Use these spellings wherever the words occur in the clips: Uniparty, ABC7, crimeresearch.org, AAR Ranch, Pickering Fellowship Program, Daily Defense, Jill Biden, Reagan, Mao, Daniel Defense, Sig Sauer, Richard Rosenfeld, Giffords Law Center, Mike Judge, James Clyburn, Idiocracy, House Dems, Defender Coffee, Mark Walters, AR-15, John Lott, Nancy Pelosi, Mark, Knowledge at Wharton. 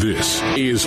This is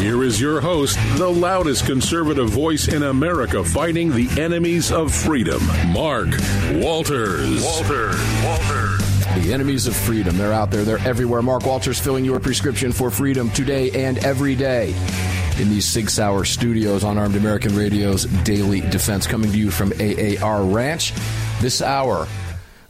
Here is your host, the loudest conservative voice in America fighting the enemies of freedom, Mark Walters. The enemies of freedom, they're out there, they're everywhere. Mark Walters filling your prescription for freedom today and every day in these Sig Sauer studios on Armed American Radio's Daily Defense, coming to you from AAR Ranch. This hour,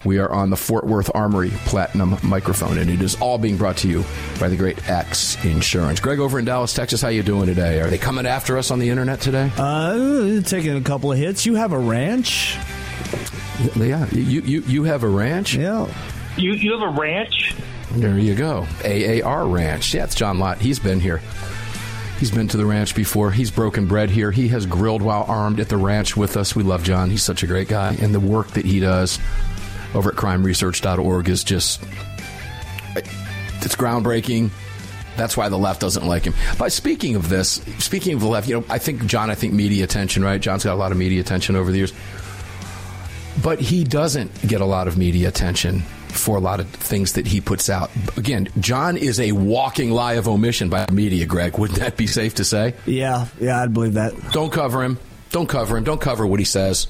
we are on the Fort Worth Armory Platinum microphone, and it is all being brought to you by the great X Insurance. Greg over in Dallas, Texas, how you doing today? Are they coming after us on the internet today? Taking a couple of hits. You have a ranch? Yeah. You have a ranch? Yeah. You have a ranch? There you go. AAR Ranch. Yeah, it's John Lott. He's been here. He's been to the ranch before. He's broken bread here. He has grilled while armed at the ranch with us. We love John. He's such a great guy, and the work that he does over at crimeresearch.org is just, it's groundbreaking. That's why the left doesn't like him. But speaking of the left, I think, John, media attention, right? John's got a lot of media attention over the years. But he doesn't get a lot of media attention for a lot of things that he puts out. Again, John is a walking lie of omission by the media, Greg. Wouldn't that be safe to say? Yeah, I'd believe that. Don't cover him. Don't cover what he says.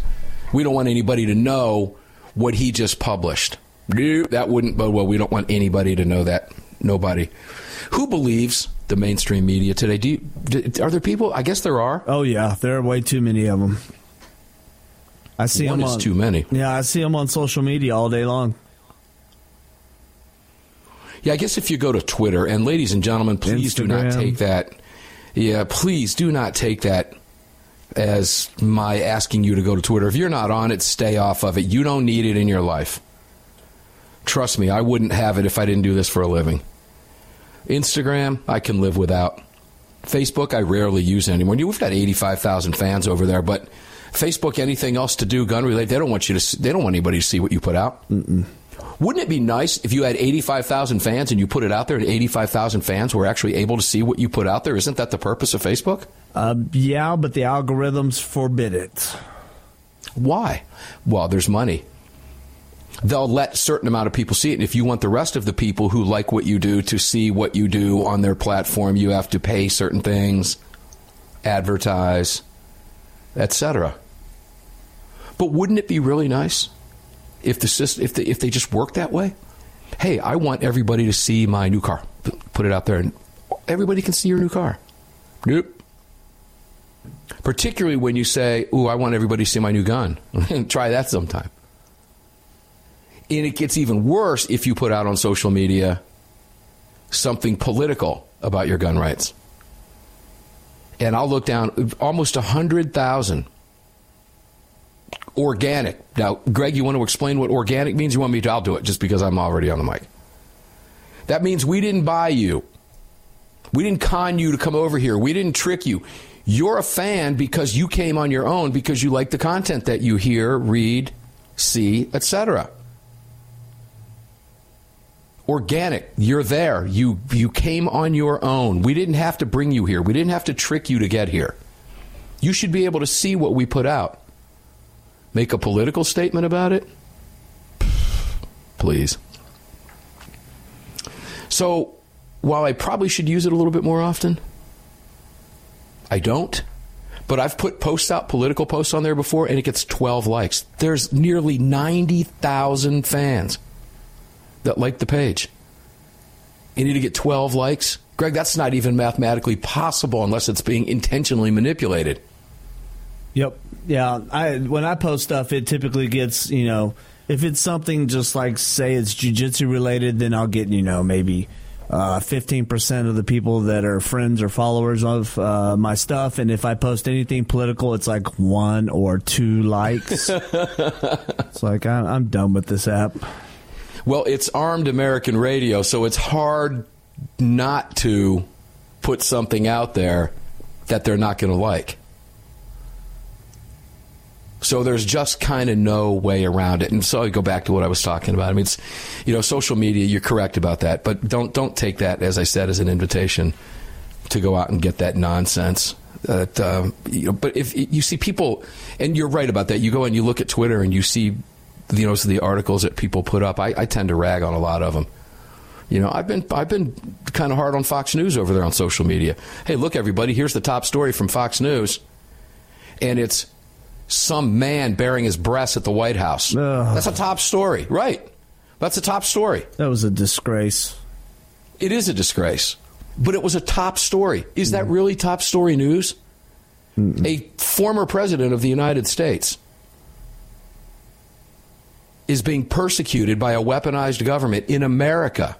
We don't want anybody to know what he just published. That wouldn't bode well. We don't want anybody to know that. Nobody. Who believes the mainstream media today? Are there people? I guess there are. Oh, yeah. There are way too many of them. I see them. One is too many. Yeah, I see them on social media all day long. Yeah, I guess if you go to Twitter, and ladies and gentlemen, please Instagram. Do not take that. Yeah, please do not take that as my asking you to go to Twitter. If you're not on it, stay off of it. You don't need it in your life. Trust me, I wouldn't have it if I didn't do this for a living. Instagram, I can live without. Facebook, I rarely use anymore. We've got 85,000 fans over there, but Facebook, anything else to do gun related, they don't want anybody to see what you put out. Mm-mm. Wouldn't it be nice if you had 85,000 fans and you put it out there and 85,000 fans were actually able to see what you put out there? Isn't that the purpose of Facebook? Yeah, but the algorithms forbid it. Why? Well, there's money. They'll let a certain amount of people see it. And if you want the rest of the people who like what you do to see what you do on their platform, you have to pay certain things, advertise, etc. But wouldn't it be really nice if the system, if they just work that way? Hey, I want everybody to see my new car. Put it out there, and everybody can see your new car. Nope. Particularly when you say, "Ooh, I want everybody to see my new gun." Try that sometime. And it gets even worse if you put out on social media something political about your gun rights. And I'll look down, almost 100,000. Organic. Now, Greg, you want to explain what organic means? You want me to? I'll do it just because I'm already on the mic. That means we didn't buy you. We didn't con you to come over here. We didn't trick you. You're a fan because you came on your own, because you like the content that you hear, read, see, etc. Organic. You're there. You came on your own. We didn't have to bring you here. We didn't have to trick you to get here. You should be able to see what we put out. Make a political statement about it? Please. So, while I probably should use it a little bit more often, I don't. But I've put posts out, political posts on there before, and it gets 12 likes. There's nearly 90,000 fans that like the page. You need to get 12 likes? Greg, that's not even mathematically possible unless it's being intentionally manipulated. Yep. Yeah. When I post stuff, it typically gets, you know, if it's something just like, say, it's jiu-jitsu related, then I'll get, you know, maybe 15% of the people that are friends or followers of my stuff. And if I post anything political, it's like 1 or 2 likes. It's like, I'm done with this app. Well, it's Armed American Radio, so it's hard not to put something out there that they're not going to like. So there's just kind of no way around it. And so I go back to what I was talking about. I mean, it's, you know, social media, you're correct about that. But don't take that, as I said, as an invitation to go out and get that nonsense. You know, but if you see people, and you're right about that, you go and you look at Twitter and you see, you know, so the articles that people put up, I tend to rag on a lot of them. You know, I've been kind of hard on Fox News over there on social media. Hey, look, everybody, here's the top story from Fox News. And it's some man bearing his breasts at the White House. Ugh. That's a top story. Right. That's a top story. That was a disgrace. It is a disgrace. But it was a top story. Is that really top story news? Mm-mm. A former president of the United States is being persecuted by a weaponized government in America.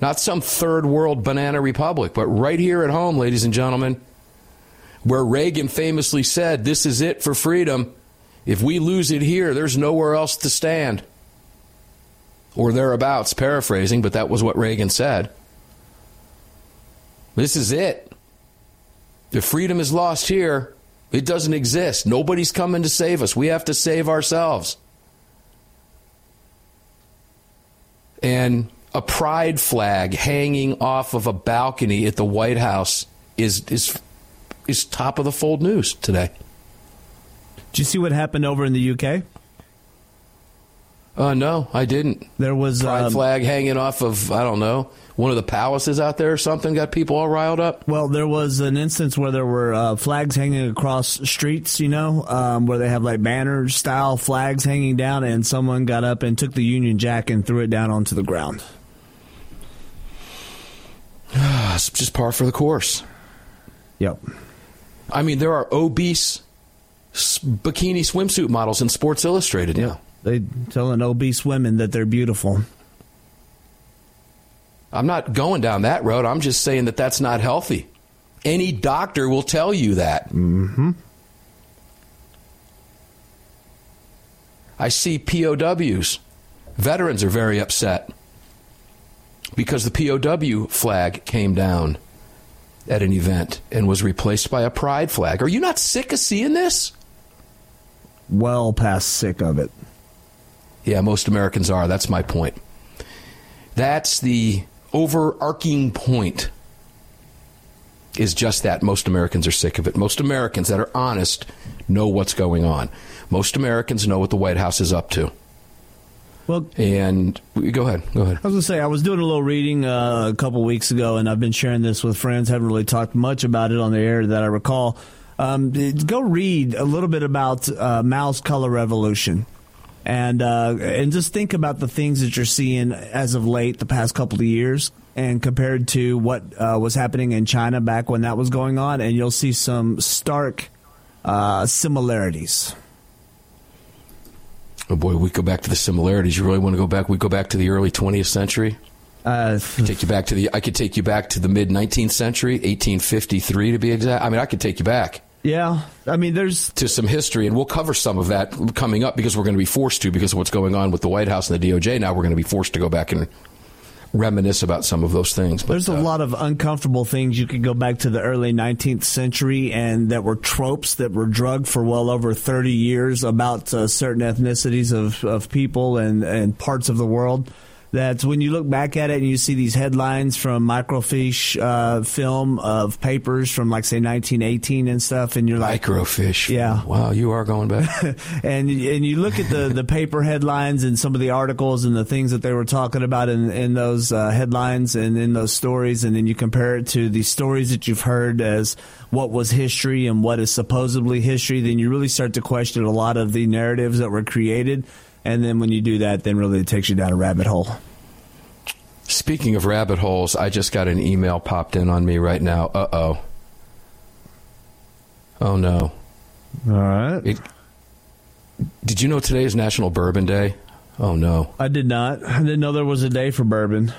Not some third world banana republic, but right here at home, ladies and gentlemen, where Reagan famously said, this is it for freedom. If we lose it here, there's nowhere else to stand. Or thereabouts, paraphrasing, but that was what Reagan said. This is it. If freedom is lost here, it doesn't exist. Nobody's coming to save us. We have to save ourselves. And a pride flag hanging off of a balcony at the White House is top of the fold news today. Did you see what happened over in the UK? No, I didn't. There was a pride flag hanging off of, I don't know, one of the palaces out there or something, got people all riled up. Well, there was an instance where there were flags hanging across streets, you know, where they have like banner style flags hanging down, and someone got up and took the Union Jack and threw it down onto the ground. It's just par for the course. Yep. I mean, there are obese bikini swimsuit models in Sports Illustrated. Yeah. They telling obese women that they're beautiful. I'm not going down that road. I'm just saying that that's not healthy. Any doctor will tell you that. Mm-hmm. I see POWs. Veterans are very upset because the POW flag came down at an event and was replaced by a pride flag. Are you not sick of seeing this? Well past sick of it. Yeah, most Americans are. That's my point. That's the overarching point, is just that. Most Americans are sick of it. Most Americans that are honest know what's going on. Most Americans know what the White House is up to. Well, and go ahead. I was going to say, I was doing a little reading a couple weeks ago, and I've been sharing this with friends. Haven't really talked much about it on the air that I recall. Go read a little bit about Mao's Color Revolution. And just think about the things that you're seeing as of late, the past couple of years, and compared to what was happening in China back when that was going on, and you'll see some stark similarities. Oh, boy, we go back to the similarities. You really want to go back? We go back to the early 20th century? I could take you back to the mid-19th century, 1853 to be exact. I mean, I could take you back. Yeah, I mean, there's to some history, and we'll cover some of that coming up because we're going to be forced to, because of what's going on with the White House and the DOJ. Now we're going to be forced to go back and reminisce about some of those things. But there's a lot of uncomfortable things. You could go back to the early 19th century, and that were tropes that were drugged for well over 30 years about certain ethnicities of people and parts of the world. That's when you look back at it and you see these headlines from microfiche film of papers from, like, say, 1918 and stuff, and you're like, microfiche. Yeah. Wow, you are going back. and you look at the paper headlines and some of the articles and the things that they were talking about in those headlines and in those stories, and then you compare it to the stories that you've heard as what was history and what is supposedly history, then you really start to question a lot of the narratives that were created. And then when you do that, then really it takes you down a rabbit hole. Speaking of rabbit holes, I just got an email popped in on me right now. Uh-oh. Oh, no. All right. Did you know today is National Bourbon Day? Oh, no. I did not. I didn't know there was a day for bourbon.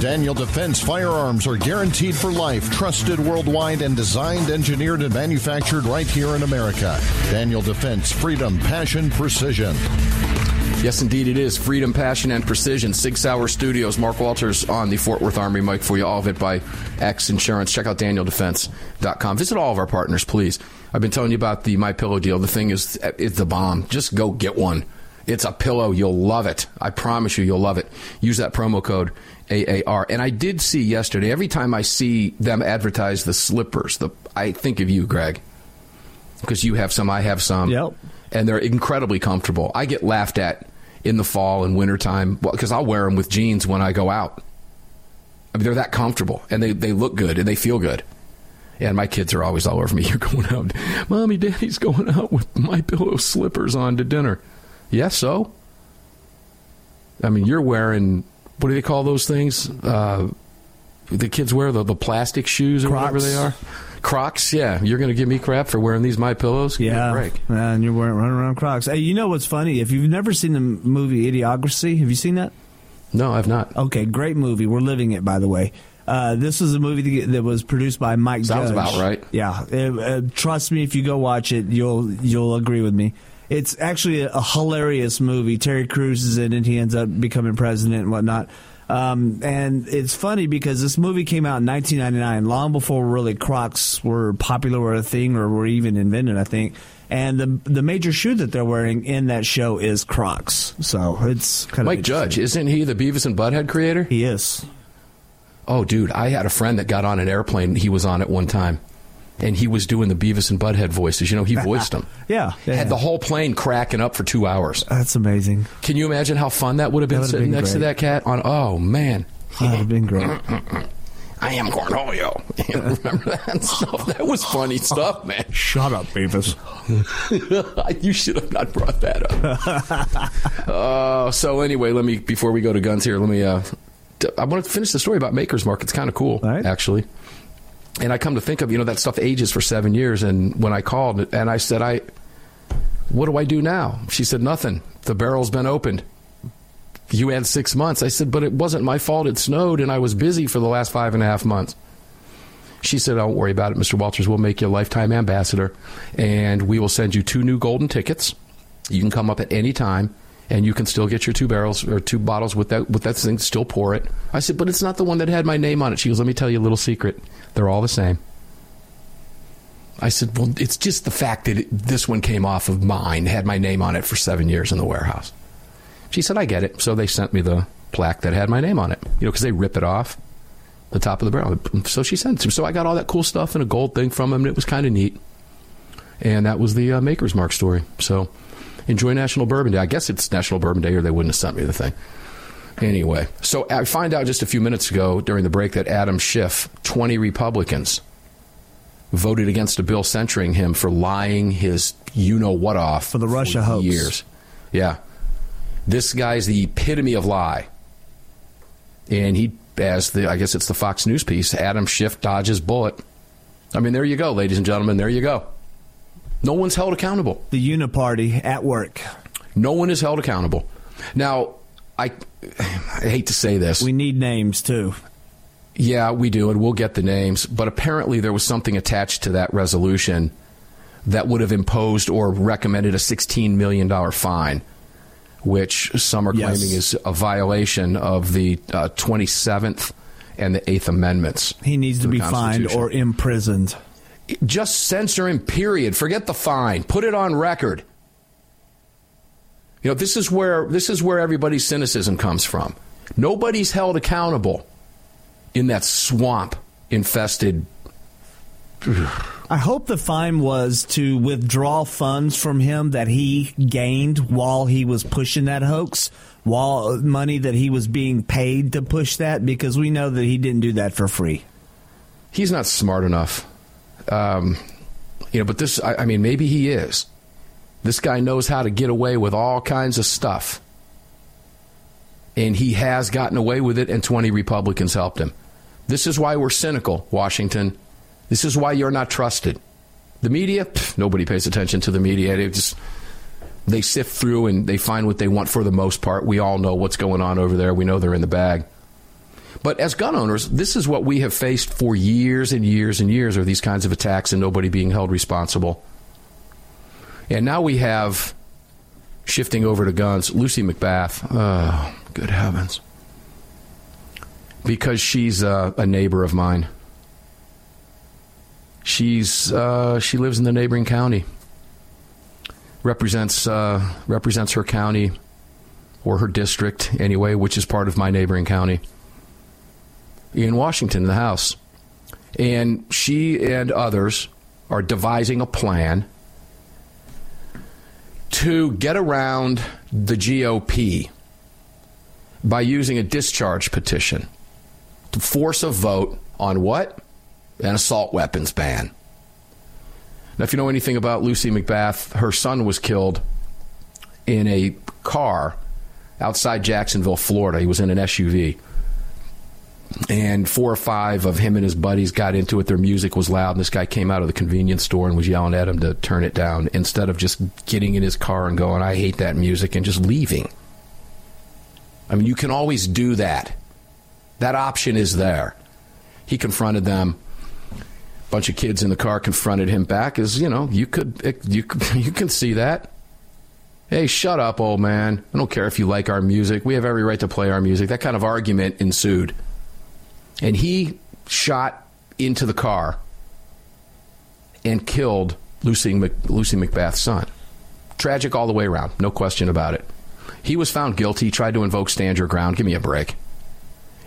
Daniel Defense firearms are guaranteed for life, trusted worldwide, and designed, engineered, and manufactured right here in America. Daniel Defense, freedom, passion, precision. Yes, indeed it is. Freedom, passion, and precision. Sig Sauer Studios. Mark Walters on the Fort Worth Armory mic for you. All of it by X Insurance. Check out DanielDefense.com. Visit all of our partners, please. I've been telling you about the MyPillow deal. The thing is, it's the bomb. Just go get one. It's a pillow. You'll love it. I promise you, you'll love it. Use that promo code AAR. And I did see yesterday, every time I see them advertise the slippers, I think of you, Greg, because you have some, I have some. Yep. And they're incredibly comfortable. I get laughed at in the fall and wintertime because I'll wear them with jeans when I go out. I mean, they're that comfortable, and they look good, and they feel good. And my kids are always all over me. You're going out. Mommy, Daddy's going out with MyPillow slippers on to dinner. Yeah, so? I mean, you're wearing, what do they call those things? The kids wear the plastic shoes or Crocs. Whatever they are. Crocs, yeah. You're going to give me crap for wearing these MyPillows? Yeah, break. And you're running around Crocs. Hey, you know what's funny? If you've never seen the movie Idiocracy, have you seen that? No, I've not. Okay, great movie. We're living it, by the way. This was a movie that was produced by Mike Judge. Sounds about right. Yeah. Trust me, if you go watch it, you'll agree with me. It's actually a hilarious movie. Terry Crews is in it. He ends up becoming president and whatnot. And it's funny because this movie came out in 1999, long before really Crocs were popular or a thing or were even invented, I think. And the major shoe that they're wearing in that show is Crocs. So it's kind of Mike Judge, isn't he the Beavis and Butthead creator? He is. Oh, dude, I had a friend that got on an airplane. He was on at one time. And he was doing the Beavis and Butthead voices. You know, he voiced them. Yeah. Had the whole plane cracking up for 2 hours. That's amazing. Can you imagine how fun that would have been sitting next to that cat? Oh, man. That would have been great. I am Cornholio. Remember that stuff? That was funny stuff, man. Shut up, Beavis. You should have not brought that up. So anyway, before we go to guns here, I want to finish the story about Maker's Mark. It's kind of cool, right? Actually. And I come to think of, that stuff ages for 7 years. And when I called and I said, what do I do now? She said, nothing. The barrel's been opened. You had 6 months. I said, but it wasn't my fault. It snowed and I was busy for the last 5.5 months. She said, don't worry about it, Mr. Walters. We'll make you a lifetime ambassador. And we will send you 2 new golden tickets. You can come up at any time. And you can still get your 2 barrels or 2 bottles with that thing, still pour it. I said, but it's not the one that had my name on it. She goes, let me tell you a little secret. They're all the same. I said, well, it's just the fact that this one came off of mine, had my name on it for 7 years in the warehouse. She said, I get it. So they sent me the plaque that had my name on it, because they rip it off the top of the barrel. So she sent it. So I got all that cool stuff and a gold thing from them, and it was kind of neat. And that was the Maker's Mark story. So... enjoy National Bourbon Day. I guess it's National Bourbon Day or they wouldn't have sent me the thing. Anyway, so I find out just a few minutes ago during the break that Adam Schiff, 20 Republicans, voted against a bill censuring him for lying his you-know-what off. For the Russia hoax. Years. Yeah. This guy's the epitome of lie. And he, I guess it's the Fox News piece, Adam Schiff dodges bullet. I mean, there you go, ladies and gentlemen. There you go. No one's held accountable. The Uniparty at work. No one is held accountable. Now, I hate to say this. We need names, too. Yeah, we do, and we'll get the names. But apparently there was something attached to that resolution that would have imposed or recommended a $16 million fine, which some are claiming is a violation of the 27th and the 8th Amendments. He needs to be fined or imprisoned. Just censor him, period. Forget the fine. Put it on record. This is where everybody's cynicism comes from. Nobody's held accountable in that swamp-infested I hope the fine was to withdraw funds from him that he gained while he was pushing that hoax, while money that he was being paid to push that, because we know that he didn't do that for free. He's not smart enough. But this, I mean, maybe he is. This guy knows how to get away with all kinds of stuff. And he has gotten away with it, and 20 Republicans helped him. This is why we're cynical, Washington. This is why you're not trusted. The media, nobody pays attention to the media. They sift through and they find what they want for the most part. We all know what's going on over there. We know they're in the bag. But as gun owners, this is what we have faced for years and years and years, are these kinds of attacks and nobody being held responsible. And now we have, shifting over to guns, Lucy McBath. Oh, good heavens. Because she's a neighbor of mine. She lives in the neighboring county. Represents her county, or her district anyway, which is part of my neighboring county in Washington, in the House. And she and others are devising a plan to get around the GOP by using a discharge petition to force a vote on what? An assault weapons ban. Now, if you know anything about Lucy McBath, her son was killed in a car outside Jacksonville, Florida. He was in an SUV. And 4 or 5 of him and his buddies got into it. Their music was loud. And this guy came out of the convenience store and was yelling at him to turn it down, instead of just getting in his car and going, I hate that music, and just leaving. I mean, you can always do that. That option is there. He confronted them. Bunch of kids in the car confronted him back. As you know, you can see that. Hey, shut up, old man. I don't care if you like our music. We have every right to play our music. That kind of argument ensued. And he shot into the car and killed Lucy McBath's son. Tragic all the way around. No question about it. He was found guilty. Tried to invoke stand your ground. Give me a break.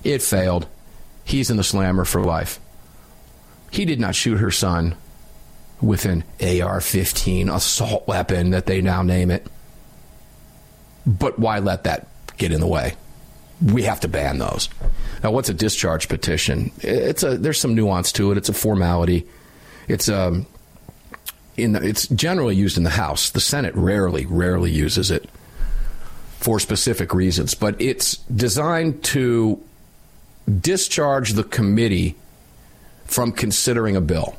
It failed. He's in the slammer for life. He did not shoot her son with an AR-15 assault weapon that they now name it. But why let that get in the way? We have to ban those. Now, what's a discharge petition? There's some nuance to it. It's a formality. It's generally used in the House. The Senate rarely uses it for specific reasons. But it's designed to discharge the committee from considering a bill,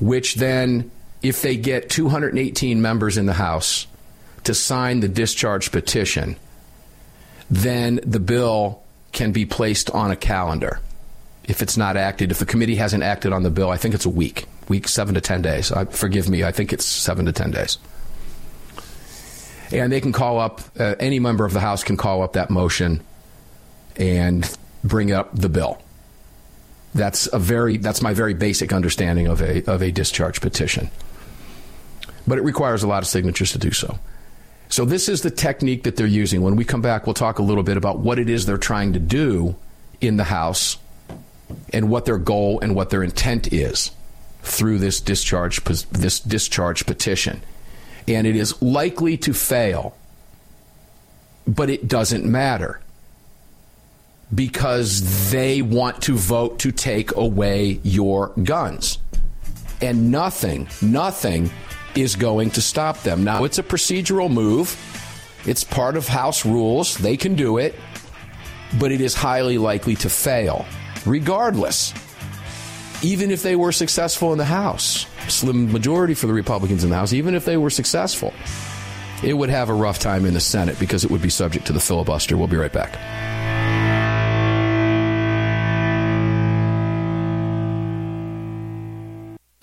which then, if they get 218 members in the House to sign the discharge petition, then the bill can be placed on a calendar. If it's not acted, if the committee hasn't acted on the bill, I think it's a week, 7 to 10 days. Forgive me, I think it's 7 to 10 days. And they can call up, any member of the House can call up that motion and bring up the bill. That's my very basic understanding of a discharge petition. But it requires a lot of signatures to do so. So this is the technique that they're using. When we come back, we'll talk a little bit about what it is they're trying to do in the House and what their goal and what their intent is through this discharge petition. And it is likely to fail, but it doesn't matter, because they want to vote to take away your guns. And nothing is going to stop them. Now, it's a procedural move. It's part of House rules. They can do it. But it is highly likely to fail, regardless. Even if they were successful in the House, slim majority for the Republicans in the House, even if they were successful, it would have a rough time in the Senate because it would be subject to the filibuster. We'll be right back.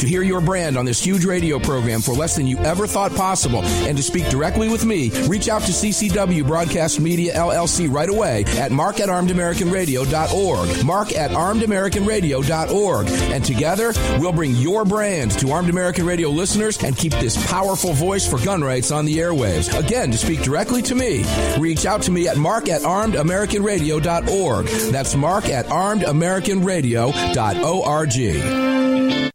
To hear your brand on this huge radio program for less than you ever thought possible, and to speak directly with me, reach out to CCW Broadcast Media LLC right away at mark@armedamericanradio.org, mark@armedamericanradio.org, and together we'll bring your brand to Armed American Radio listeners and keep this powerful voice for gun rights on the airwaves. Again, to speak directly to me, reach out to me at mark@armedamericanradio.org. That's mark@armedamericanradio.org.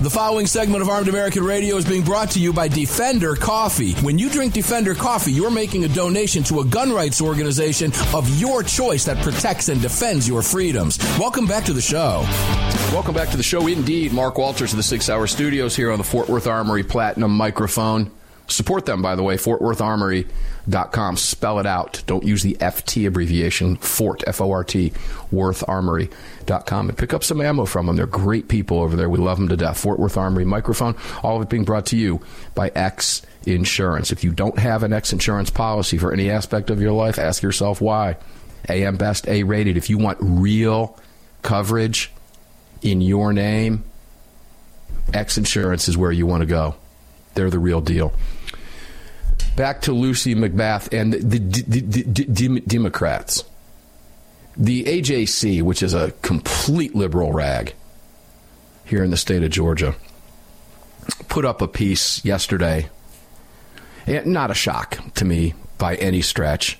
The following segment of Armed American Radio is being brought to you by Defender Coffee. When you drink Defender Coffee, you're making a donation to a gun rights organization of your choice that protects and defends your freedoms. Welcome back to the show. Welcome back to the show, indeed. Mark Walters of the 6 Hour Studios here on the Fort Worth Armory Platinum microphone. Support them, by the way, FortWorthArmory.com. Spell it out. Don't use the FT abbreviation, Fort, F-O-R-T, WorthArmory.com. And pick up some ammo from them. They're great people over there. We love them to death. Fort Worth Armory microphone. All of it being brought to you by X Insurance. If you don't have an X Insurance policy for any aspect of your life, ask yourself why. AM Best, A-rated. If you want real coverage in your name, X Insurance is where you want to go. They're the real deal. Back to Lucy McBath and the Democrats. The AJC, which is a complete liberal rag here in the state of Georgia, put up a piece yesterday. And not a shock to me by any stretch.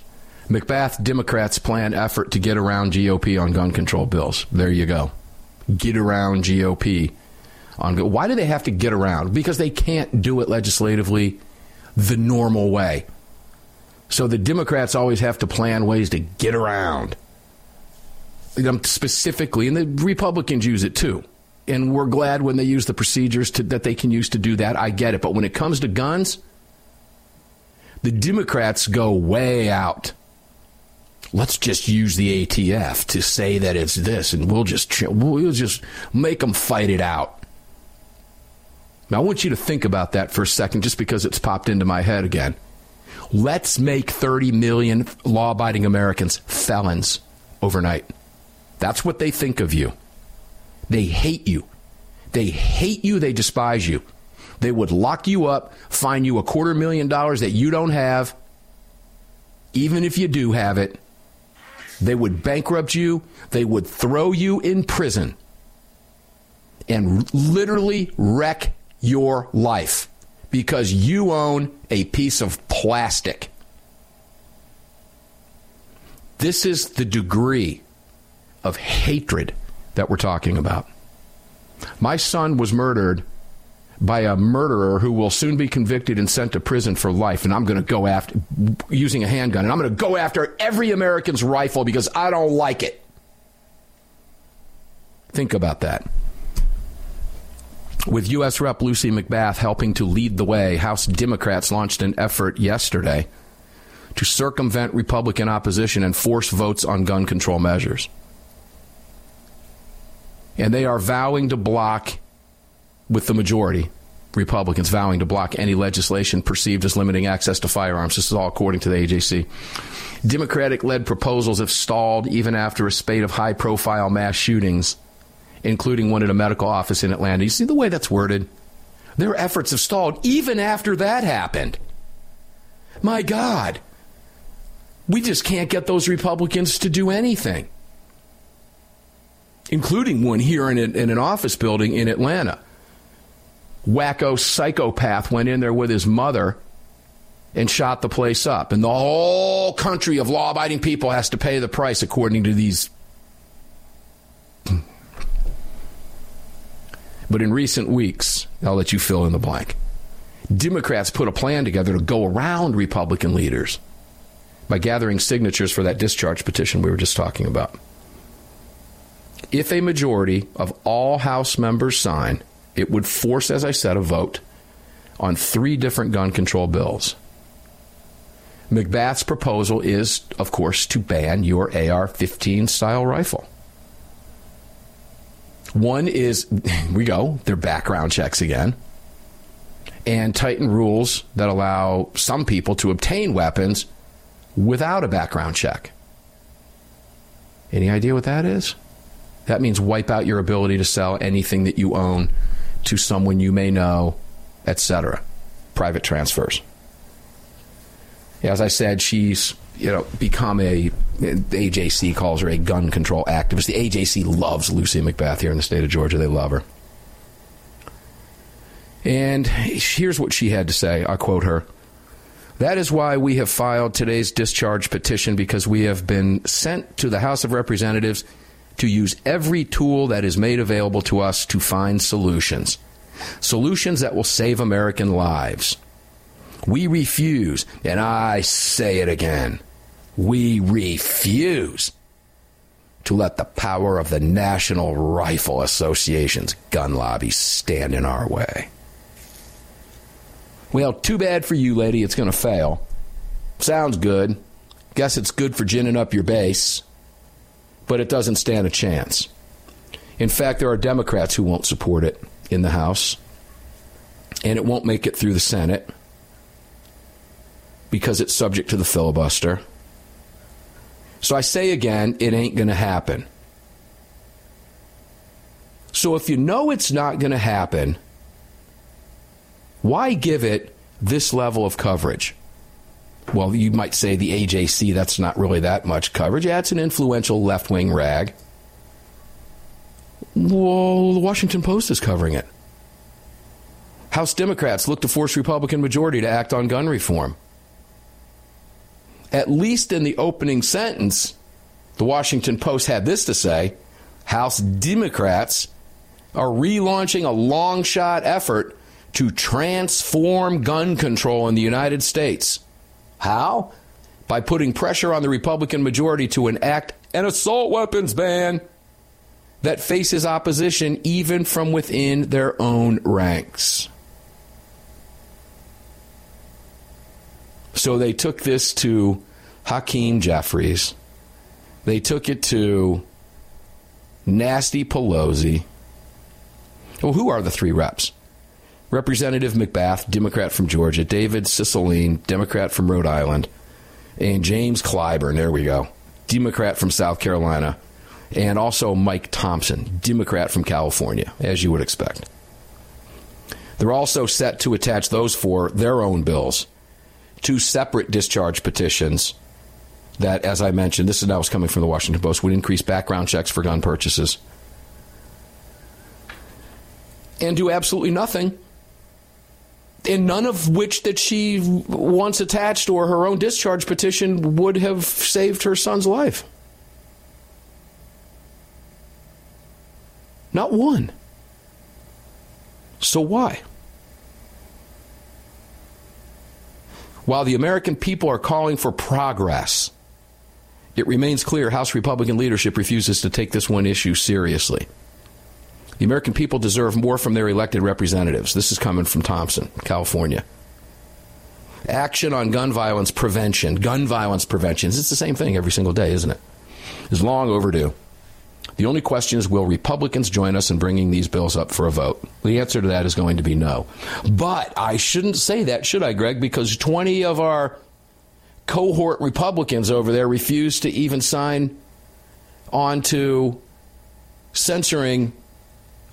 McBath, Democrats plan effort to get around GOP on gun control bills. There you go. Get around GOP on gun. Why do they have to get around? Because they can't do it legislatively the normal way. So the Democrats always have to plan ways to get around. Specifically, and the Republicans use it too. And we're glad when they use the procedures that they can use to do that. I get it. But when it comes to guns, the Democrats go way out. Let's just use the ATF to say that it's this, and we'll just make them fight it out. Now, I want you to think about that for a second, just because it's popped into my head again. Let's make 30 million law-abiding Americans felons overnight. That's what they think of you. They hate you. They hate you. They despise you. They would lock you up, fine you $250,000 that you don't have, even if you do have it. They would bankrupt you. They would throw you in prison and literally wreck your life because you own a piece of plastic. This is the degree of hatred that we're talking about. My son was murdered by a murderer who will soon be convicted and sent to prison for life, and I'm going to go after, using a handgun, and I'm going to go after every American's rifle because I don't like it. Think about that. With U.S. Rep. Lucy McBath helping to lead the way, House Democrats launched an effort yesterday to circumvent Republican opposition and force votes on gun control measures. And they are vowing to block, with the majority, Republicans vowing to block any legislation perceived as limiting access to firearms. This is all according to the AJC. Democratic-led proposals have stalled even after a spate of high-profile mass shootings, including one at a medical office in Atlanta. You see the way that's worded? Their efforts have stalled even after that happened. My God, we just can't get those Republicans to do anything, including one here in an office building in Atlanta. Wacko psychopath went in there with his mother and shot the place up. And the whole country of law-abiding people has to pay the price, according to these. But in recent weeks, I'll let you fill in the blank. Democrats put a plan together to go around Republican leaders by gathering signatures for that discharge petition we were just talking about. If a majority of all House members sign, it would force, as I said, a vote on 3 different gun control bills. McBath's proposal is, of course, to ban your AR-15 style rifle. One is, here we go, their background checks again, and tighten rules that allow some people to obtain weapons without a background check. Any idea what that is? That means wipe out your ability to sell anything that you own to someone you may know, etc. Private transfers. As I said, she's become the AJC calls her a gun control activist. The AJC loves Lucy McBath here in the state of Georgia. They love her. And here's what she had to say. I quote her. That is why we have filed today's discharge petition, because we have been sent to the House of Representatives to use every tool that is made available to us to find solutions. Solutions that will save American lives. We refuse, and I say it again, we refuse to let the power of the National Rifle Association's gun lobby stand in our way. Well, too bad for you, lady. It's going to fail. Sounds good. Guess it's good for ginning up your base, but it doesn't stand a chance. In fact, there are Democrats who won't support it in the House, and it won't make it through the Senate, because it's subject to the filibuster. So I say again, it ain't going to happen. So if you know it's not going to happen, why give it this level of coverage? well, you might say the AJC, that's not really that much coverage. Yeah, it's an influential left-wing rag. Well, the Washington Post is covering it. House Democrats look to force Republican majority to act on gun reform. At least in the opening sentence, the Washington Post had this to say: House Democrats are relaunching a long-shot effort to transform gun control in the United States. How? By putting pressure on the Republican majority to enact an assault weapons ban that faces opposition even from within their own ranks. So they took this to Hakeem Jeffries. They took it to Nancy Pelosi. Well, who are the three reps? Representative McBath, Democrat from Georgia, David Cicilline, Democrat from Rhode Island, and James Clyburn, there we go, Democrat from South Carolina, and also Mike Thompson, Democrat from California, as you would expect. They're also set to attach those four, their own bills, two separate discharge petitions that, as I mentioned, this is now coming from the Washington Post, would increase background checks for gun purchases and do absolutely nothing, and none of which that she once attached or her own discharge petition would have saved her son's life. Not one. So why? While the American people are calling for progress, it remains clear House Republican leadership refuses to take this one issue seriously. The American people deserve more from their elected representatives. This is coming from Thompson, California. Action on gun violence prevention. Gun violence prevention. It's the same thing every single day, isn't it? It's long overdue. The only question is, will Republicans join us in bringing these bills up for a vote? The answer to that is going to be no. But I shouldn't say that, should I, Greg? Because 20 of our cohort Republicans over there refused to even sign on to censoring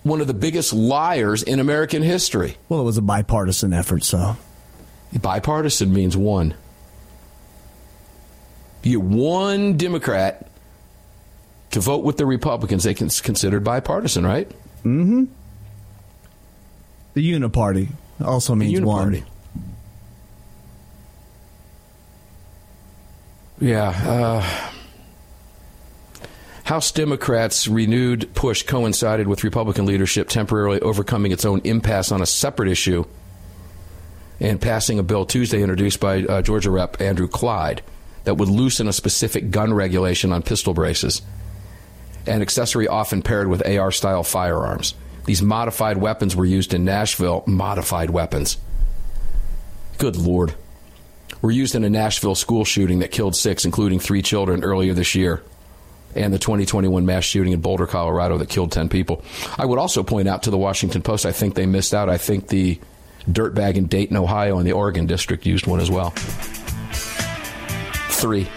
one of the biggest liars in American history. Well, it was a bipartisan effort, so. Bipartisan means one. You one Democrat to vote with the Republicans, they can considered bipartisan, right? Mm-hmm. The uniparty also means one. Yeah. House Democrats' renewed push coincided with Republican leadership temporarily overcoming its own impasse on a separate issue and passing a bill Tuesday introduced by Georgia Rep. Andrew Clyde that would loosen a specific gun regulation on pistol braces, an accessory often paired with AR-style firearms. These modified weapons were used in Nashville. Modified weapons. Good Lord. Were used in a Nashville school shooting that killed 6, including 3 children earlier this year, and the 2021 mass shooting in Boulder, Colorado that killed 10 people. I would also point out to the Washington Post, I think they missed out. I think the dirtbag in Dayton, Ohio, and the Oregon district used one as well. 3.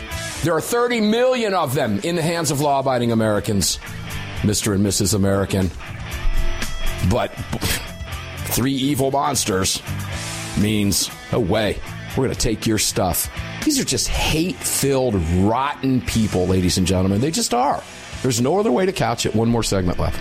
There are 30 million of them in the hands of law-abiding Americans, Mr. and Mrs. American. But 3 evil monsters means, no way, we're going to take your stuff. These are just hate-filled, rotten people, ladies and gentlemen. They just are. There's no other way to couch it. One more segment left.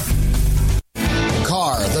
Car, the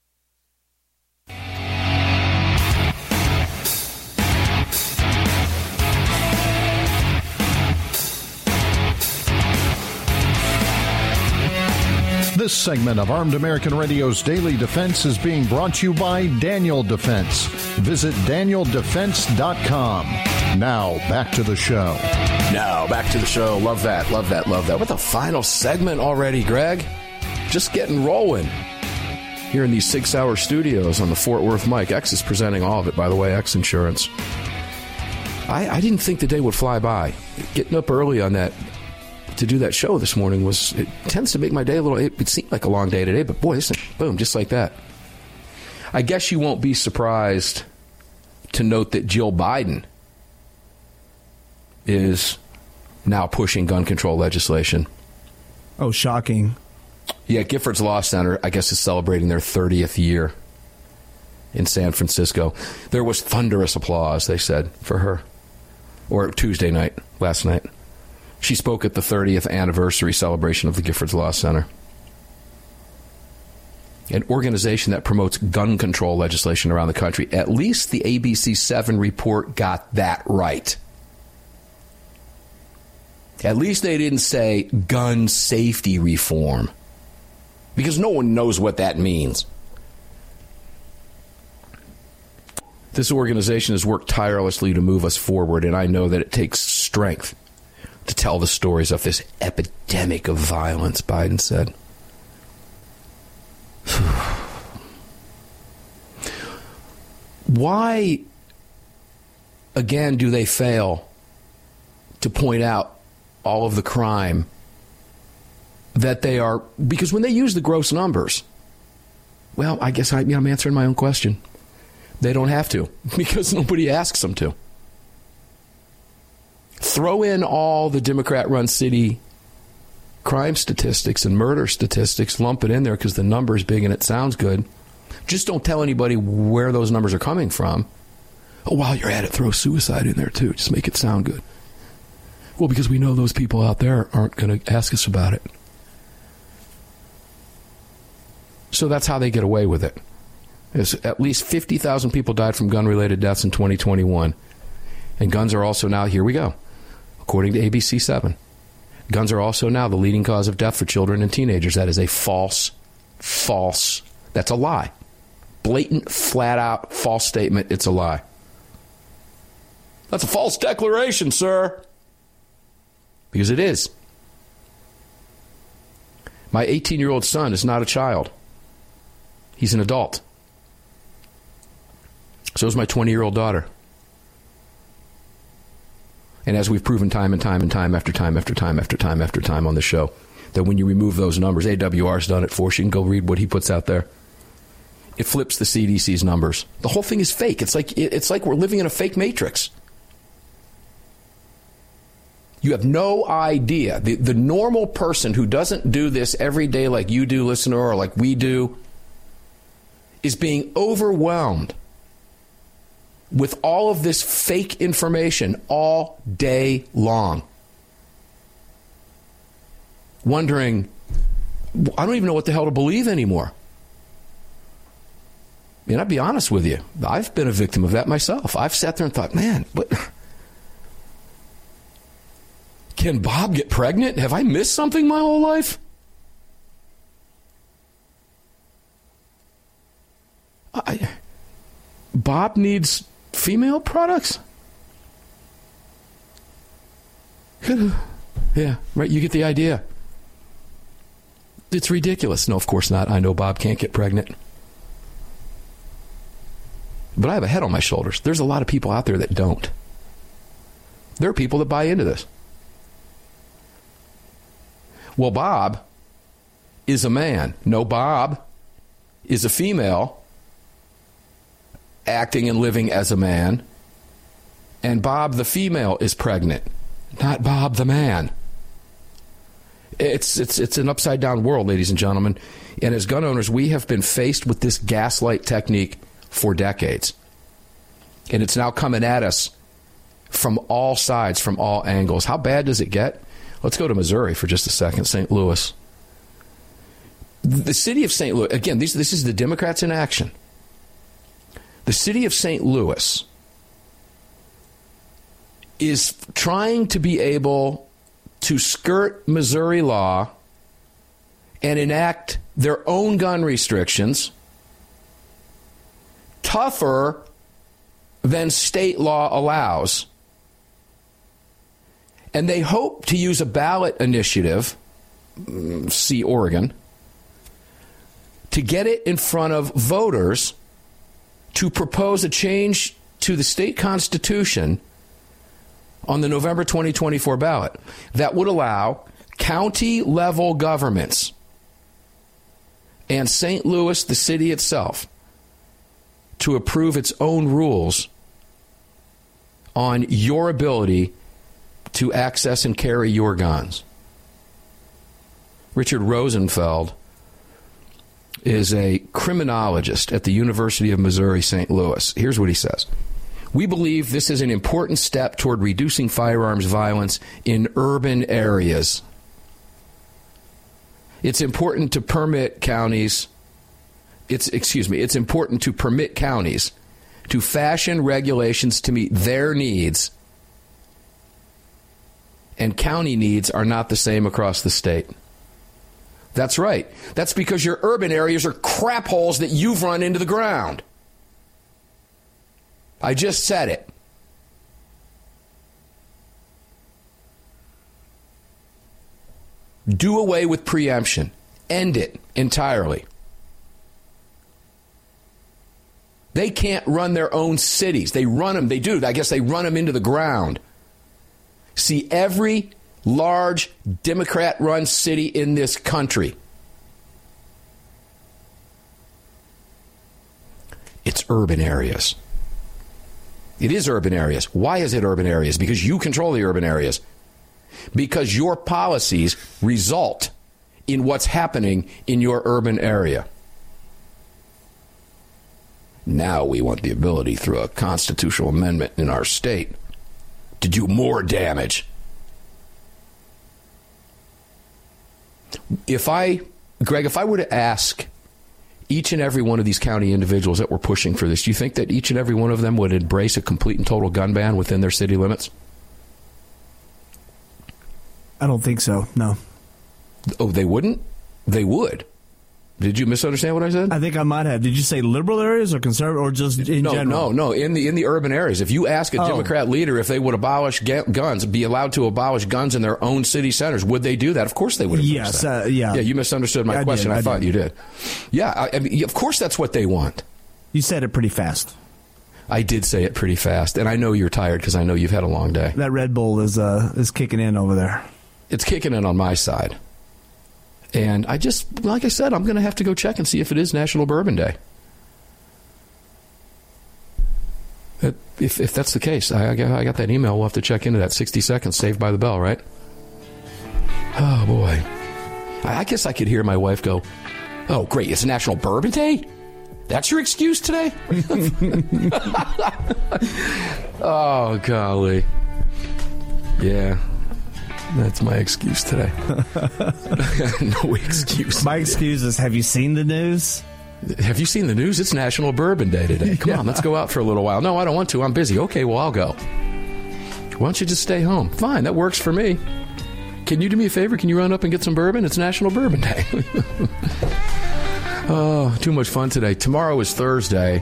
This segment of Armed American Radio's Daily Defense is being brought to you by Daniel Defense. Visit DanielDefense.com. Now, back to the show. Love that, love that. What the final segment already, Greg? Just getting rolling here in these 6-hour studios on the Fort Worth mic. X is presenting all of it, by the way, X Insurance. I didn't think the day would fly by. Getting up early on that to do that show this morning was, it tends to make my day a little, it seemed like a long day today, but boy, this thing, boom, just like that. I guess you won't be surprised to note that Jill Biden is now pushing gun control legislation. Oh, shocking. Yeah, Giffords Law Center, I guess, is celebrating their 30th year in San Francisco. There was thunderous applause, they said, for her, or Tuesday night, last night. She spoke at the 30th anniversary celebration of the Giffords Law Center, an organization that promotes gun control legislation around the country. At least the ABC7 report got that right. At least they didn't say gun safety reform, because no one knows what that means. This organization has worked tirelessly to move us forward, and I know that it takes strength to tell the stories of this epidemic of violence, Biden said. Why, again, do they fail to point out all of the crime that they are? Because when they use the gross numbers, well, I guess I'm answering my own question. They don't have to, because nobody asks them to. Throw in all the Democrat-run city crime statistics and murder statistics, lump it in there because the number's big and it sounds good. Just don't tell anybody where those numbers are coming from. Oh, while you're at it, throw suicide in there, too. Just make it sound good. Well, because we know those people out there aren't going to ask us about it. So that's how they get away with it. It's at least 50,000 people died from gun-related deaths in 2021. And guns are also now, here we go, according to ABC7, guns are also now the leading cause of death for children and teenagers. That is a false, that's a lie. Blatant, flat-out, false statement. It's a lie. That's a false declaration, sir. Because it is. My 18-year-old son is not a child. He's an adult. So is my 20-year-old daughter. And as we've proven time and time on the show, that when you remove those numbers, AWR's done it for you. You can go read what he puts out there. It flips the CDC's numbers. The whole thing is fake. It's like we're living in a fake matrix. You have no idea. The normal person who doesn't do this every day like you do, listener, or like we do, is being overwhelmed with all of this fake information all day long. Wondering, I don't even know what the hell to believe anymore. And I'll be honest with you, I've been a victim of that myself. I've sat there and thought, man, what... Can Bob get pregnant? Have I missed something my whole life? Bob needs female products? Yeah, right, you get the idea. It's ridiculous. No, of course not. I know Bob can't get pregnant. But I have a head on my shoulders. There's a lot of people out there that don't. There are people that buy into this. Well, Bob is a man. No, Bob is a female acting and living as a man. And Bob the female is pregnant, not Bob the man. It's an upside down world, ladies and gentlemen. And as gun owners, we have been faced with this gaslight technique for decades. And it's now coming at us from all sides, from all angles. How bad does it get? Let's go to Missouri for just a second, St. Louis. The city of St. Louis, again, this is the Democrats in action. The city of St. Louis is trying to be able to skirt Missouri law and enact their own gun restrictions tougher than state law allows. And they hope to use a ballot initiative, see Oregon, to get it in front of voters to propose a change to the state constitution on the November 2024 ballot that would allow county-level governments and St. Louis, the city itself, to approve its own rules on your ability to access and carry your guns. Richard Rosenfeld is a criminologist at the University of Missouri, St. Louis. Here's what he says. We believe this is an important step toward reducing firearms violence in urban areas. It's important to permit counties to fashion regulations to meet their needs. And county needs are not the same across the state. That's right. That's because your urban areas are crap holes that you've run into the ground. I just said it. Do away with preemption. End it entirely. They can't run their own cities. They run them. They do. I guess they run them into the ground. See, every large Democrat-run city in this country, it's urban areas. It is urban areas. Why is it urban areas? Because you control the urban areas. Because your policies result in what's happening in your urban area. Now we want the ability through a constitutional amendment in our state to do more damage. Greg, if I were to ask each and every one of these county individuals that were pushing for this, do you think that each and every one of them would embrace a complete and total gun ban within their city limits? I don't think so, no. Oh, they wouldn't? They would. Did you misunderstand what I said? I think I might have. Did you say liberal areas or conservative or just general? No. In the urban areas. If you ask a Democrat leader if they would abolish guns, be allowed to abolish guns in their own city centers, would they do that? Of course they would. Yes. Yeah, you misunderstood my question. I thought you did. Yeah. I mean, of course that's what they want. You said it pretty fast. I did say it pretty fast. And I know you're tired because I know you've had a long day. That Red Bull is kicking in over there. It's kicking in on my side. And I just, like I said, I'm going to have to go check and see if it is National Bourbon Day. If that's the case, I got that email. We'll have to check into that. 60 seconds, saved by the bell, right? Oh, boy. I guess I could hear my wife go, oh, great, it's National Bourbon Day? That's your excuse today? Oh, golly. Yeah. That's my excuse today. No excuse. My excuse is, have you seen the news? Have you seen the news? It's National Bourbon Day today. Come on, let's go out for a little while. No, I don't want to. I'm busy. Okay, well, I'll go. Why don't you just stay home? Fine, that works for me. Can you do me a favor? Can you run up and get some bourbon? It's National Bourbon Day. Oh, too much fun today. Tomorrow is Thursday.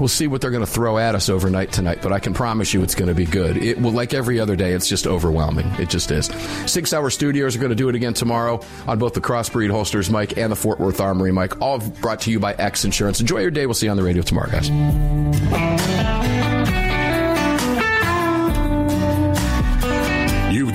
We'll see what they're going to throw at us overnight tonight, but I can promise you it's going to be good. It will, like every other day, it's just overwhelming. It just is. 6 Hour Studios are going to do it again tomorrow on both the Crossbreed Holsters, Mike, and the Fort Worth Armory, Mike, all brought to you by X Insurance. Enjoy your day. We'll see you on the radio tomorrow, guys. You've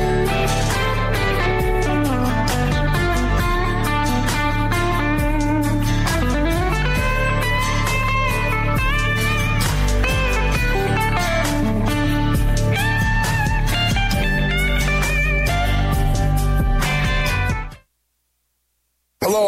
Hello,